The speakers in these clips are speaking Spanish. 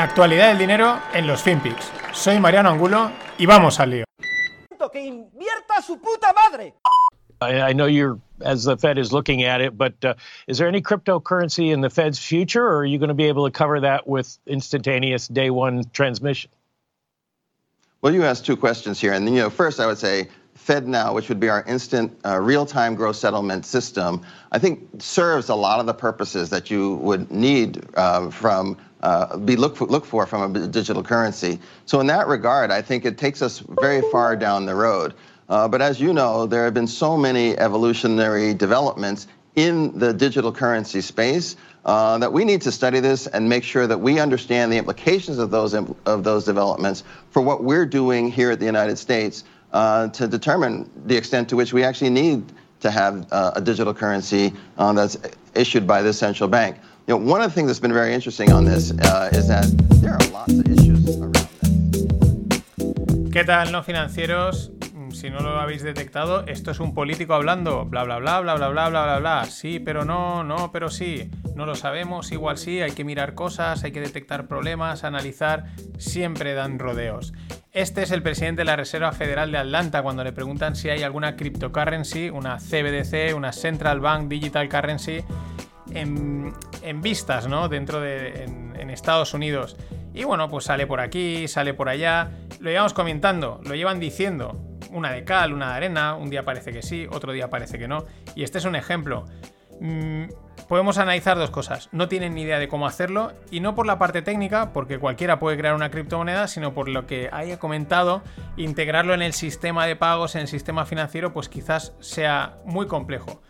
La actualidad del dinero en los Finpicks. Soy Mariano Angulo y vamos al lío. Que invierta su puta madre. I know you're, as the Fed is looking at it, but is there any cryptocurrency in the Fed's future, or are you going to be able to cover that with instantaneous day one transmission? Well, you asked two questions here, and first I would say FedNow, which would be our instant real-time gross settlement system, I think serves a lot of the purposes that you would need look for from a digital currency. So in that regard, I think it takes us very far down the road. But as you know, there have been so many evolutionary developments in the digital currency space that we need to study this and make sure that we understand the implications of those developments for what we're doing here at the United States to determine the extent to which we actually need to have a digital currency that's issued by the central bank. One of the things that's been very interesting on this is that there are lots of issues around this. ¿Qué tal, no financieros? Si no lo habéis detectado, esto es un político hablando, bla bla bla bla bla bla bla bla bla. Sí, pero no, no, pero sí. No lo sabemos, igual sí, hay que mirar cosas, hay que detectar problemas, analizar, siempre dan rodeos. Este es el presidente de la Reserva Federal de Atlanta cuando le preguntan si hay alguna cryptocurrency, una CBDC, una Central Bank Digital Currency en vistas, ¿no? Dentro de en Estados Unidos. Y bueno, pues sale por aquí, sale por allá. Lo llevamos comentando, lo llevan diciendo. Una de cal, una de arena, un día parece que sí, otro día parece que no. Y este es un ejemplo. Podemos analizar dos cosas. No tienen ni idea de cómo hacerlo, y no por la parte técnica, porque cualquiera puede crear una criptomoneda, sino por lo que haya comentado, integrarlo en el sistema de pagos, en el sistema financiero, pues quizás sea muy complejo.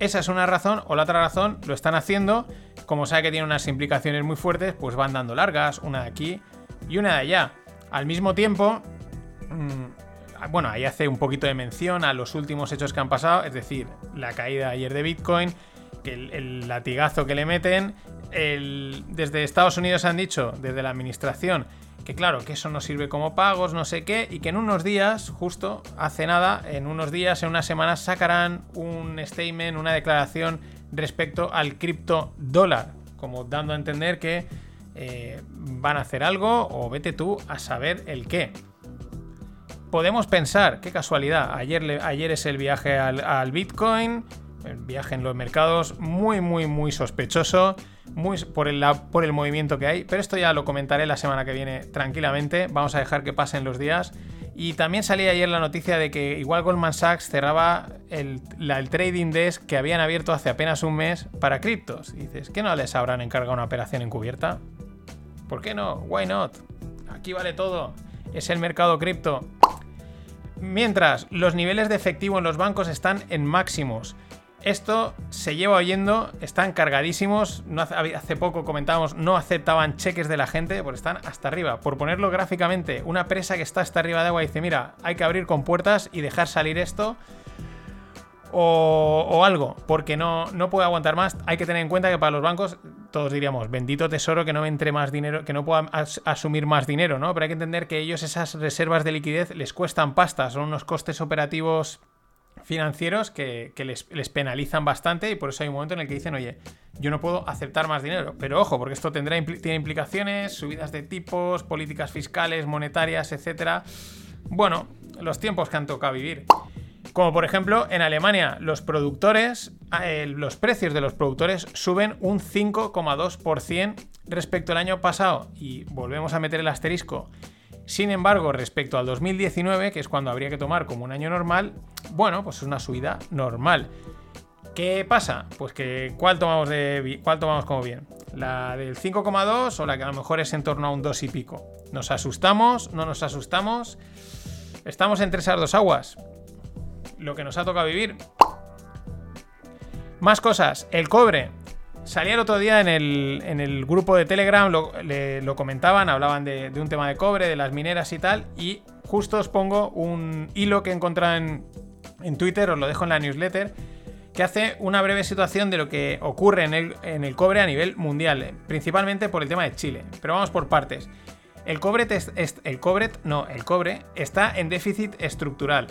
Esa es una razón, o la otra razón, lo están haciendo. Como sabe que tiene unas implicaciones muy fuertes, pues van dando largas, una de aquí y una de allá. Al mismo tiempo... Bueno, ahí hace un poquito de mención a los últimos hechos que han pasado, es decir, la caída ayer de Bitcoin, el latigazo que le meten. Desde Estados Unidos han dicho, desde la administración, que claro, que eso no sirve como pagos, no sé qué, y que en unos días, justo hace nada, en unos días, en unas semanas, sacarán un statement, una declaración respecto al criptodólar, como dando a entender que van a hacer algo o vete tú a saber el qué. Podemos pensar, qué casualidad, ayer es el viaje al Bitcoin, el viaje en los mercados, muy, muy, muy sospechoso, muy por el movimiento que hay, pero esto ya lo comentaré la semana que viene tranquilamente, vamos a dejar que pasen los días. Y también salía ayer la noticia de que igual Goldman Sachs cerraba el trading desk que habían abierto hace apenas un mes para criptos. Y dices, ¿qué no les habrán encargado una operación encubierta? ¿Por qué no? ¿Why not? Aquí vale todo, es el mercado cripto. Mientras, los niveles de efectivo en los bancos están en máximos. Esto se lleva oyendo, están cargadísimos. Hace poco comentábamos, no aceptaban cheques de la gente, porque están hasta arriba. Por ponerlo gráficamente, una presa que está hasta arriba de agua dice, mira, hay que abrir compuertas y dejar salir esto o algo, porque no puede aguantar más. Hay que tener en cuenta que para los bancos, todos diríamos, bendito tesoro que no me entre más dinero, que no pueda asumir más dinero, ¿no? Pero hay que entender que ellos esas reservas de liquidez les cuestan pasta, son unos costes operativos financieros que les penalizan bastante, y por eso hay un momento en el que dicen, oye, yo no puedo aceptar más dinero. Pero ojo, porque esto tiene implicaciones, subidas de tipos, políticas fiscales, monetarias, etcétera. Bueno, los tiempos que han tocado vivir. Como por ejemplo, en Alemania, los precios de los productores suben un 5,2% respecto al año pasado. Y volvemos a meter el asterisco. Sin embargo, respecto al 2019, que es cuando habría que tomar como un año normal, bueno, pues es una subida normal. ¿Qué pasa? Pues que ¿cuál tomamos como bien? ¿La del 5,2 o la que a lo mejor es en torno a un 2 y pico? ¿Nos asustamos? ¿No nos asustamos? Estamos entre esas dos aguas. Lo que nos ha tocado vivir. Más cosas. El cobre. Salía el otro día en el grupo de Telegram, lo comentaban, hablaban de un tema de cobre, de las mineras y tal, y justo os pongo un hilo que he encontrado en Twitter, os lo dejo en la newsletter, que hace una breve situación de lo que ocurre en el cobre a nivel mundial, principalmente por el tema de Chile. Pero vamos por partes. El cobre está en déficit estructural.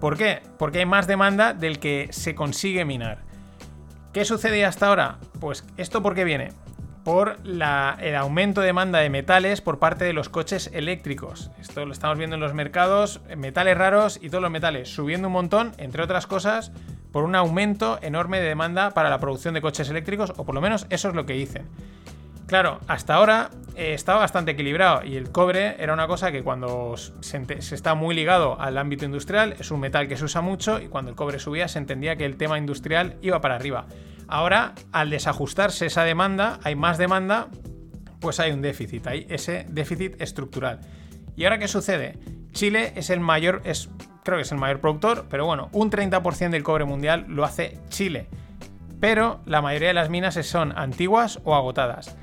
¿Por qué? Porque hay más demanda del que se consigue minar. ¿Qué sucede hasta ahora? Pues esto, ¿por qué viene? por el aumento de demanda de metales por parte de los coches eléctricos. Esto lo estamos viendo en los mercados, metales raros y todos los metales subiendo un montón, entre otras cosas, por un aumento enorme de demanda para la producción de coches eléctricos, o por lo menos eso es lo que dicen. Claro, hasta ahora estaba bastante equilibrado y el cobre era una cosa que cuando se está muy ligado al ámbito industrial, es un metal que se usa mucho y cuando el cobre subía se entendía que el tema industrial iba para arriba. Ahora, al desajustarse esa demanda, hay más demanda, pues hay un déficit, hay ese déficit estructural. ¿Y ahora qué sucede? Chile es el mayor, creo que es el mayor productor, pero bueno, un 30% del cobre mundial lo hace Chile. Pero la mayoría de las minas son antiguas o agotadas.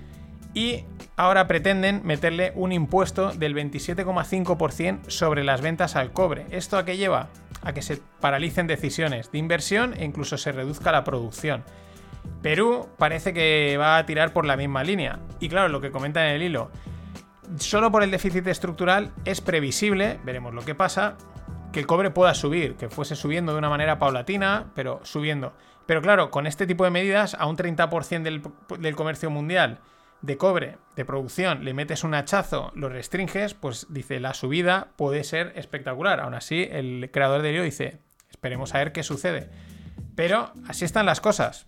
Y ahora pretenden meterle un impuesto del 27,5% sobre las ventas al cobre. ¿Esto a qué lleva? A que se paralicen decisiones de inversión e incluso se reduzca la producción. Perú parece que va a tirar por la misma línea. Y claro, lo que comentan en el hilo, solo por el déficit estructural es previsible, veremos lo que pasa, que el cobre pueda subir, que fuese subiendo de una manera paulatina, pero subiendo. Pero claro, con este tipo de medidas, a un 30% del comercio mundial de cobre, de producción, le metes un hachazo, lo restringes, pues dice, la subida puede ser espectacular. Aún así, el creador del hilo dice, esperemos a ver qué sucede. Pero así están las cosas.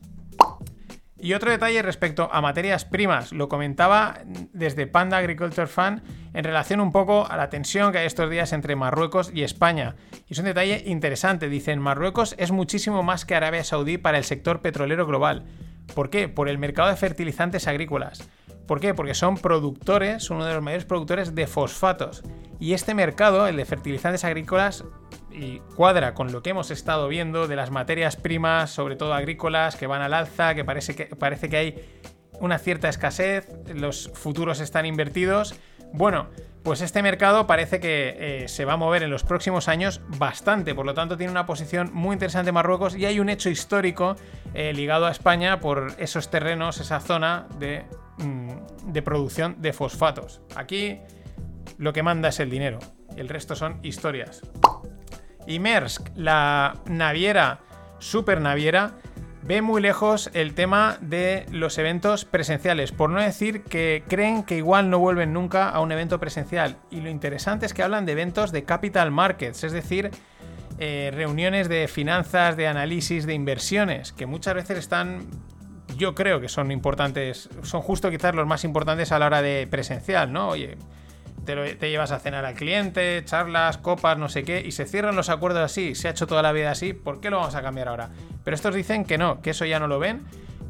Y otro detalle respecto a materias primas, lo comentaba desde Panda Agriculture Fund en relación un poco a la tensión que hay estos días entre Marruecos y España. Y es un detalle interesante, dicen, Marruecos es muchísimo más que Arabia Saudí para el sector petrolero global. ¿Por qué? Por el mercado de fertilizantes agrícolas. ¿Por qué? Porque son productores, uno de los mayores productores de fosfatos. Y este mercado, el de fertilizantes agrícolas, y cuadra con lo que hemos estado viendo de las materias primas, sobre todo agrícolas, que van al alza, que parece que hay una cierta escasez, los futuros están invertidos. Bueno, pues este mercado parece que se va a mover en los próximos años bastante, por lo tanto tiene una posición muy interesante Marruecos y hay un hecho histórico ligado a España por esos terrenos, esa zona de producción de fosfatos. Aquí lo que manda es el dinero, el resto son historias. Y Maersk, la naviera, super naviera, ve muy lejos el tema de los eventos presenciales, por no decir que creen que igual no vuelven nunca a un evento presencial. Y lo interesante es que hablan de eventos de capital markets, es decir, reuniones de finanzas, de análisis, de inversiones, que muchas veces están, yo creo que son importantes, son justo quizás los más importantes a la hora de presencial, ¿no? Oye, te llevas a cenar al cliente, charlas, copas, no sé qué, y se cierran los acuerdos así, se ha hecho toda la vida así, ¿por qué lo vamos a cambiar ahora? Pero estos dicen que no, que eso ya no lo ven,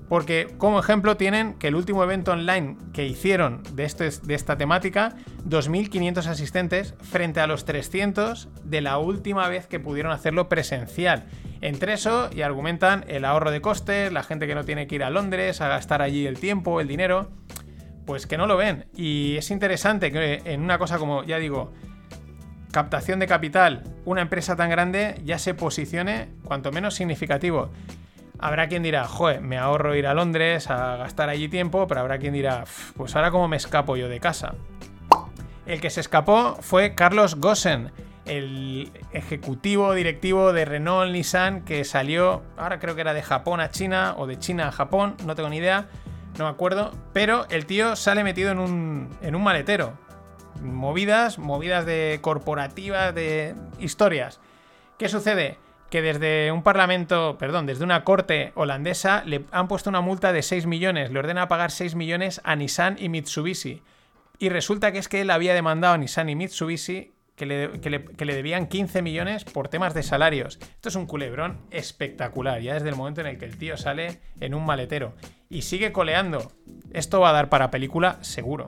porque como ejemplo tienen que el último evento online que hicieron de esta temática, 2.500 asistentes frente a los 300 de la última vez que pudieron hacerlo presencial. Entre eso, y argumentan el ahorro de costes, la gente que no tiene que ir a Londres a gastar allí el tiempo, el dinero, pues que no lo ven. Y es interesante que en una cosa como, ya digo, captación de capital, una empresa tan grande ya se posicione cuanto menos significativo. Habrá quien dirá, joder, me ahorro ir a Londres a gastar allí tiempo, pero habrá quien dirá, pues ahora cómo me escapo yo de casa. El que se escapó fue Carlos Ghosn, el ejecutivo directivo de Renault-Nissan que salió, ahora creo que era de Japón a China o de China a Japón, no tengo ni idea. No me acuerdo, pero el tío sale metido en un maletero. Movidas de corporativas, de historias. ¿Qué sucede? Que desde una corte holandesa le han puesto una multa de 6 millones, le ordena pagar 6 millones a Nissan y Mitsubishi. Y resulta que es que él había demandado a Nissan y Mitsubishi que le debían 15 millones por temas de salarios. Esto es un culebrón espectacular, ya desde el momento en el que el tío sale en un maletero. Y sigue coleando. Esto va a dar para película seguro.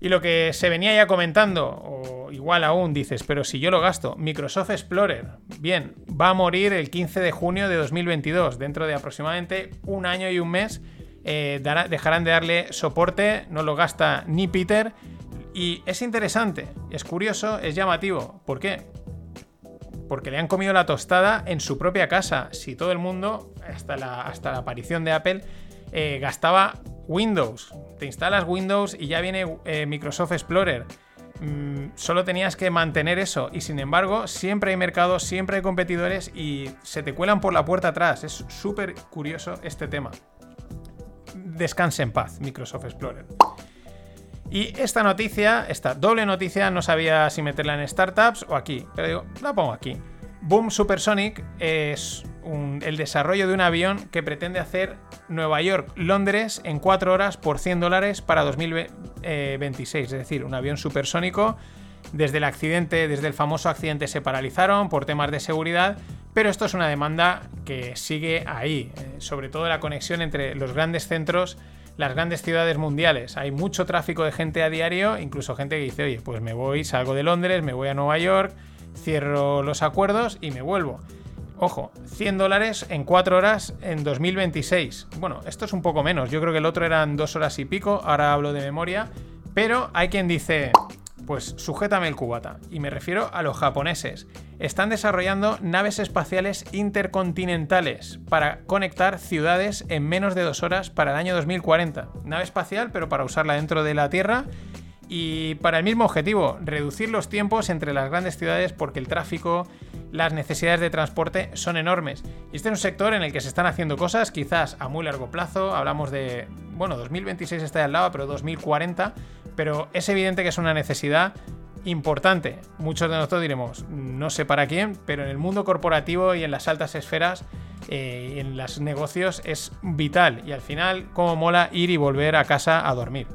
Y lo que se venía ya comentando, o igual aún dices, pero si yo lo gasto, Microsoft Explorer, bien, va a morir el 15 de junio de 2022. Dentro de aproximadamente un año y un mes dejarán de darle soporte, no lo gasta ni Peter. Y es interesante, es curioso, es llamativo. ¿Por qué? Porque le han comido la tostada en su propia casa. Si todo el mundo, hasta la aparición de Apple, gastaba Windows. Te instalas Windows y ya viene Microsoft Explorer. Solo tenías que mantener eso. Y sin embargo, siempre hay mercado, siempre hay competidores y se te cuelan por la puerta atrás. Es súper curioso este tema. descanse en paz, Microsoft Explorer. Y esta noticia, esta doble noticia, no sabía si meterla en startups o aquí, pero digo, la pongo aquí. Boom Supersonic es el desarrollo de un avión que pretende hacer Nueva York-Londres en 4 horas por $100 para 2026. Es decir, un avión supersónico. Desde el famoso accidente se paralizaron por temas de seguridad, pero esto es una demanda que sigue ahí. Sobre todo la conexión entre los grandes centros, las grandes ciudades mundiales. Hay mucho tráfico de gente a diario, incluso gente que dice, oye, pues me voy, salgo de Londres, me voy a Nueva York, cierro los acuerdos y me vuelvo. Ojo, $100 en 4 horas en 2026. Bueno, esto es un poco menos. Yo creo que el otro eran 2 horas y pico, ahora hablo de memoria. Pero hay quien dice, pues sujétame el cubata. Y me refiero a los japoneses. Están desarrollando naves espaciales intercontinentales para conectar ciudades en menos de 2 horas para el año 2040. Nave espacial, pero para usarla dentro de la Tierra. Y para el mismo objetivo, reducir los tiempos entre las grandes ciudades porque el tráfico, las necesidades de transporte son enormes. Y este es un sector en el que se están haciendo cosas, quizás a muy largo plazo. Hablamos de, bueno, 2026 está al lado, pero 2040. Pero es evidente que es una necesidad importante. Muchos de nosotros diremos, no sé para quién, pero en el mundo corporativo y en las altas esferas y en los negocios es vital. Y al final, cómo mola ir y volver a casa a dormir.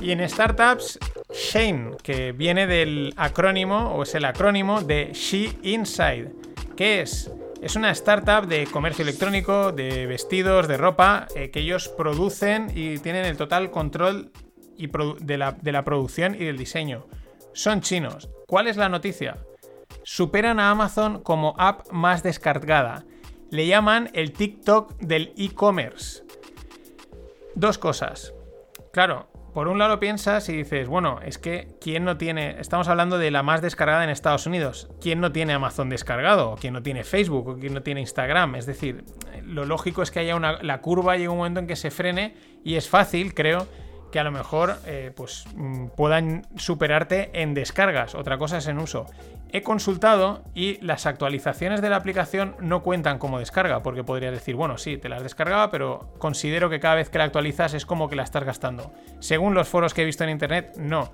Y en startups, Shein, que viene del acrónimo, o es el acrónimo de She Inside. ¿Qué es? Es una startup de comercio electrónico, de vestidos, de ropa, que ellos producen y tienen el total control de la producción y del diseño. Son chinos. ¿Cuál es la noticia? Superan a Amazon como app más descargada. Le llaman el TikTok del e-commerce. Dos cosas. Claro. Por un lado piensas y dices, bueno, es que ¿quién no tiene? Estamos hablando de la más descargada en Estados Unidos. ¿Quién no tiene Amazon descargado? ¿O quién no tiene Facebook? ¿O quién no tiene Instagram? Es decir, lo lógico es que haya la curva llegue un momento en que se frene y es fácil, creo, que a lo mejor pues, puedan superarte en descargas. Otra cosa es en uso. He consultado y las actualizaciones de la aplicación no cuentan como descarga, porque podrías decir, bueno, sí, te las descargaba, pero considero que cada vez que la actualizas es como que la estás gastando. Según los foros que he visto en internet, no.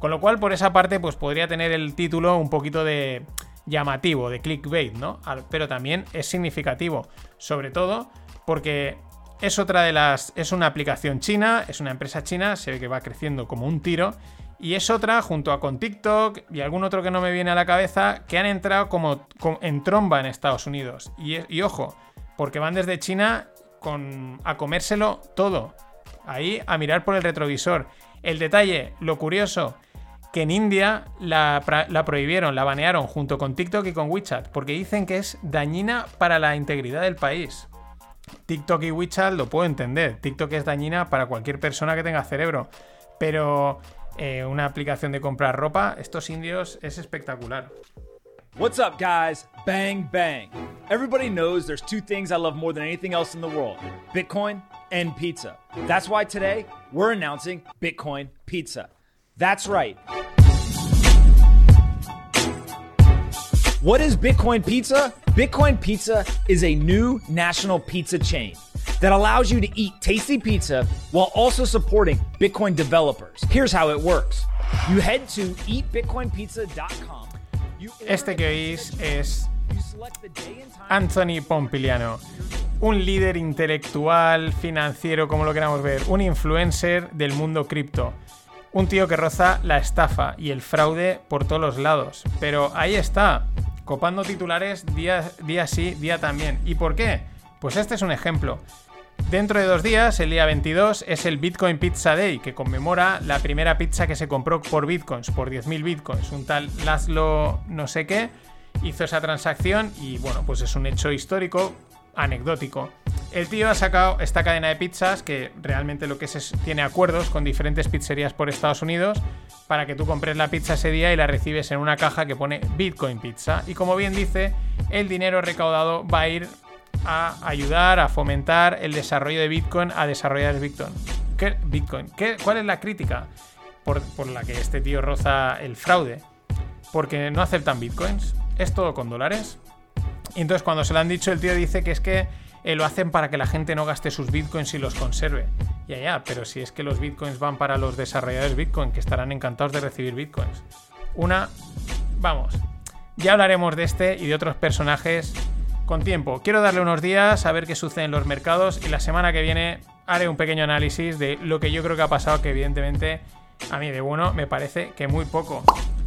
Con lo cual, por esa parte, pues podría tener el título un poquito de llamativo, de clickbait, ¿no? Pero también es significativo, sobre todo porque es una aplicación china, es una empresa china, se ve que va creciendo como un tiro. Y es otra, junto a con TikTok y algún otro que no me viene a la cabeza, que han entrado como en tromba en Estados Unidos. Y ojo, porque van desde China a comérselo todo. Ahí a mirar por el retrovisor. El detalle, lo curioso, que en India la prohibieron, la banearon junto con TikTok y con WeChat, porque dicen que es dañina para la integridad del país. TikTok y WeChat lo puedo entender. TikTok es dañina para cualquier persona que tenga cerebro. Pero una aplicación de comprar ropa, estos indios, es espectacular. What's up, guys? Bang, bang. Everybody knows there's two things I love more than anything else in the world. Bitcoin and pizza. That's why today we're announcing Bitcoin Pizza. That's right. What is Bitcoin Pizza? Bitcoin Pizza is a new national pizza chain that allows you to eat tasty pizza while also supporting Bitcoin developers. Here's how it works. You head to eatbitcoinpizza.com. Este que oís es Anthony Pompiliano, un líder intelectual, financiero, como lo queramos ver, un influencer del mundo cripto. Un tío que roza la estafa y el fraude por todos los lados. Pero ahí está, copando titulares día sí, día también. ¿Y por qué? Pues este es un ejemplo. Dentro de 2 días, el día 22, es el Bitcoin Pizza Day, que conmemora la primera pizza que se compró por bitcoins, por 10.000 bitcoins. Un tal Laszlo no sé qué hizo esa transacción y, bueno, pues es un hecho histórico, anecdótico. El tío ha sacado esta cadena de pizzas que realmente lo que tiene acuerdos con diferentes pizzerías por Estados Unidos para que tú compres la pizza ese día y la recibes en una caja que pone Bitcoin Pizza. Y como bien dice, el dinero recaudado va a ir a ayudar a fomentar el desarrollo de Bitcoin, a desarrollar Bitcoin. ¿Cuál es la crítica por la que este tío roza el fraude? porque no aceptan bitcoins, es todo con dólares. Y entonces cuando se lo han dicho, el tío dice que es que lo hacen para que la gente no gaste sus bitcoins y los conserve. Ya, pero si es que los bitcoins van para los desarrolladores bitcoin, que estarán encantados de recibir bitcoins. Vamos, ya hablaremos de este y de otros personajes con tiempo. Quiero darle unos días a ver qué sucede en los mercados y la semana que viene haré un pequeño análisis de lo que yo creo que ha pasado, que evidentemente a mí de bueno me parece que muy poco.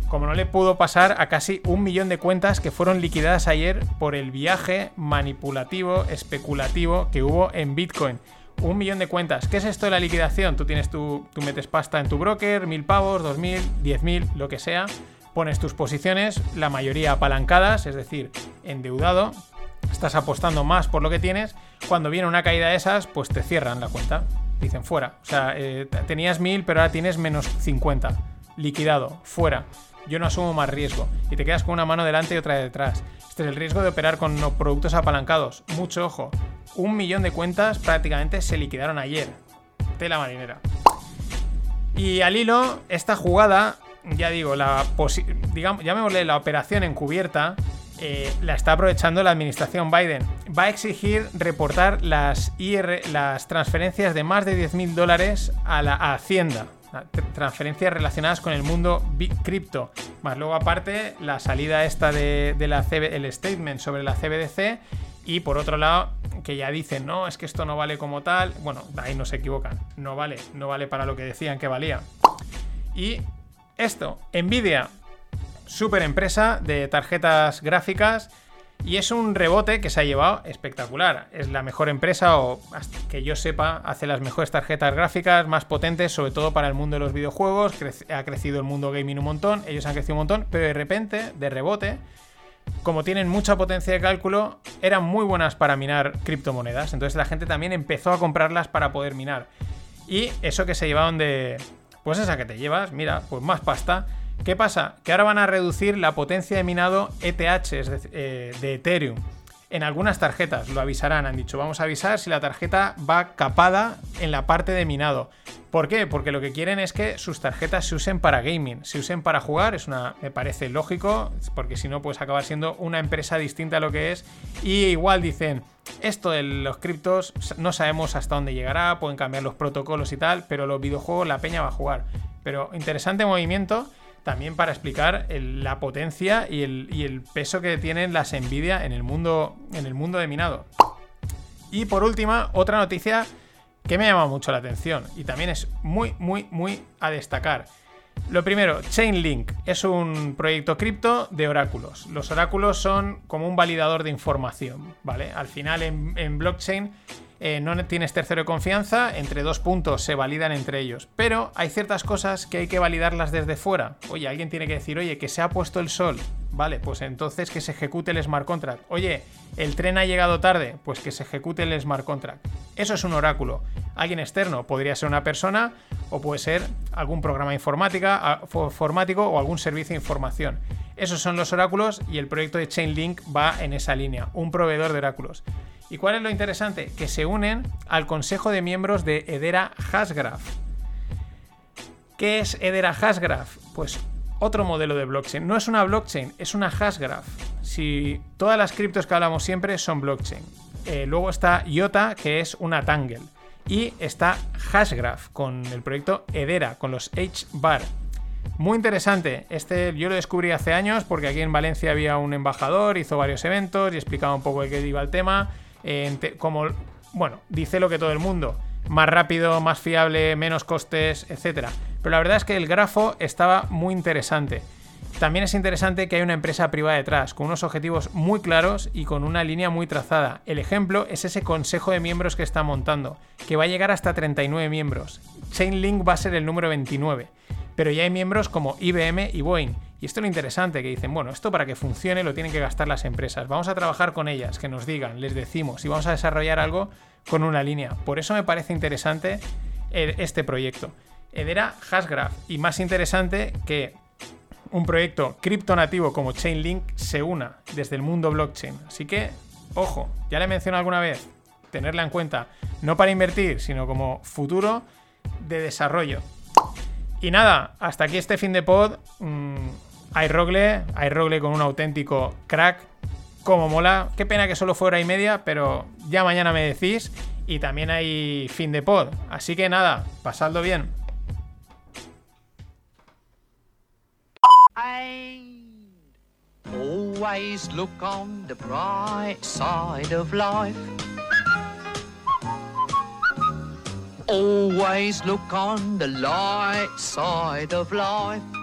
Como no le pudo pasar a casi 1 millón de cuentas que fueron liquidadas ayer por el viaje manipulativo, especulativo que hubo en Bitcoin. 1 millón de cuentas. ¿Qué es esto de la liquidación? Tú tienes tú metes pasta en tu broker, 1.000 pavos, 2.000, 10.000, lo que sea. Pones tus posiciones, la mayoría apalancadas, es decir, endeudado. Estás apostando más por lo que tienes. Cuando viene una caída de esas, pues te cierran la cuenta. Dicen fuera. O sea, tenías 1.000, pero ahora tienes menos 50. Liquidado, fuera. Yo no asumo más riesgo. Y te quedas con una mano delante y otra detrás. Este es el riesgo de operar con productos apalancados. Mucho ojo. 1 millón de cuentas prácticamente se liquidaron ayer. Tela marinera. Y al hilo, esta jugada, ya digo, llamémosle la operación encubierta, la está aprovechando la administración Biden. Va a exigir reportar las transferencias de más de $10.000 a Hacienda. Transferencias relacionadas con el mundo cripto. Más luego, aparte, la salida esta el statement sobre la CBDC. Y por otro lado, que ya dicen, no, es que esto no vale como tal. Bueno, ahí no se equivocan. No vale para lo que decían que valía. Y esto, Nvidia, super empresa de tarjetas gráficas, y es un rebote que se ha llevado espectacular. Es la mejor empresa, o hasta que yo sepa, hace las mejores tarjetas gráficas, más potentes, sobre todo para el mundo de los videojuegos. Ha crecido el mundo gaming un montón, ellos han crecido un montón, pero de repente, de rebote, como tienen mucha potencia de cálculo, eran muy buenas para minar criptomonedas. Entonces la gente también empezó a comprarlas para poder minar. Y eso que se llevaron de... pues esa que te llevas, mira, pues más pasta. ¿Qué pasa? Que ahora van a reducir la potencia de minado ETH, es decir, de Ethereum. En algunas tarjetas lo avisarán, han dicho, vamos a avisar si la tarjeta va capada en la parte de minado. ¿Por qué? Porque lo que quieren es que sus tarjetas se usen para gaming, se usen para jugar. Me parece lógico, porque si no puedes acabar siendo una empresa distinta a lo que es. Y igual dicen, esto de los criptos no sabemos hasta dónde llegará, pueden cambiar los protocolos y tal, pero los videojuegos la peña va a jugar. Pero interesante movimiento también para explicar la potencia y el peso que tienen las Nvidia en el mundo de minado. Y por última, otra noticia que me ha llamado mucho la atención y también es muy, muy, muy a destacar. Lo primero, Chainlink es un proyecto cripto de oráculos. Los oráculos son como un validador de información, ¿vale? Al final en blockchain no tienes tercero de confianza, entre dos puntos se validan entre ellos. Pero hay ciertas cosas que hay que validarlas desde fuera. Oye, alguien tiene que decir, oye, que se ha puesto el sol. Vale, pues entonces que se ejecute el smart contract. Oye, el tren ha llegado tarde, pues que se ejecute el smart contract. Eso es un oráculo. Alguien externo, podría ser una persona o puede ser algún programa informático o algún servicio de información. Esos son los oráculos y el proyecto de Chainlink va en esa línea, un proveedor de oráculos. ¿Y cuál es lo interesante? Que se unen al consejo de miembros de Hedera Hashgraph. ¿Qué es Hedera Hashgraph? Pues otro modelo de blockchain. No es una blockchain, es una hashgraph. Si todas las criptos que hablamos siempre son blockchain. Luego está IOTA, que es una Tangle. Y está Hashgraph con el proyecto Hedera, con los H-Bar. Muy interesante. Este yo lo descubrí hace años porque aquí en Valencia había un embajador, hizo varios eventos y explicaba un poco de qué iba el tema. Dice lo que todo el mundo. Más rápido, más fiable, menos costes, etc. Pero la verdad es que el grafo estaba muy interesante. También es interesante que hay una empresa privada detrás, con unos objetivos muy claros y con una línea muy trazada. El ejemplo es ese consejo de miembros que está montando, que va a llegar hasta 39 miembros. Chainlink va a ser el número 29. Pero ya hay miembros como IBM y Boeing. Y esto es lo interesante, que dicen, bueno, esto para que funcione lo tienen que gastar las empresas. Vamos a trabajar con ellas, que nos digan, les decimos, y vamos a desarrollar algo con una línea. Por eso me parece interesante este proyecto. Hedera Hashgraph. Y más interesante que un proyecto criptonativo como Chainlink se una desde el mundo blockchain. Así que, ojo, ya le mencioné alguna vez, tenerla en cuenta, no para invertir, sino como futuro de desarrollo. Y nada, hasta aquí este fin de pod. iRogle con un auténtico crack. Como mola. Qué pena que solo fue hora y media, pero ya mañana me decís. Y también hay fin de pod. Así que nada, pasadlo bien. Always look on the bright side of life. Always look on the light side of life.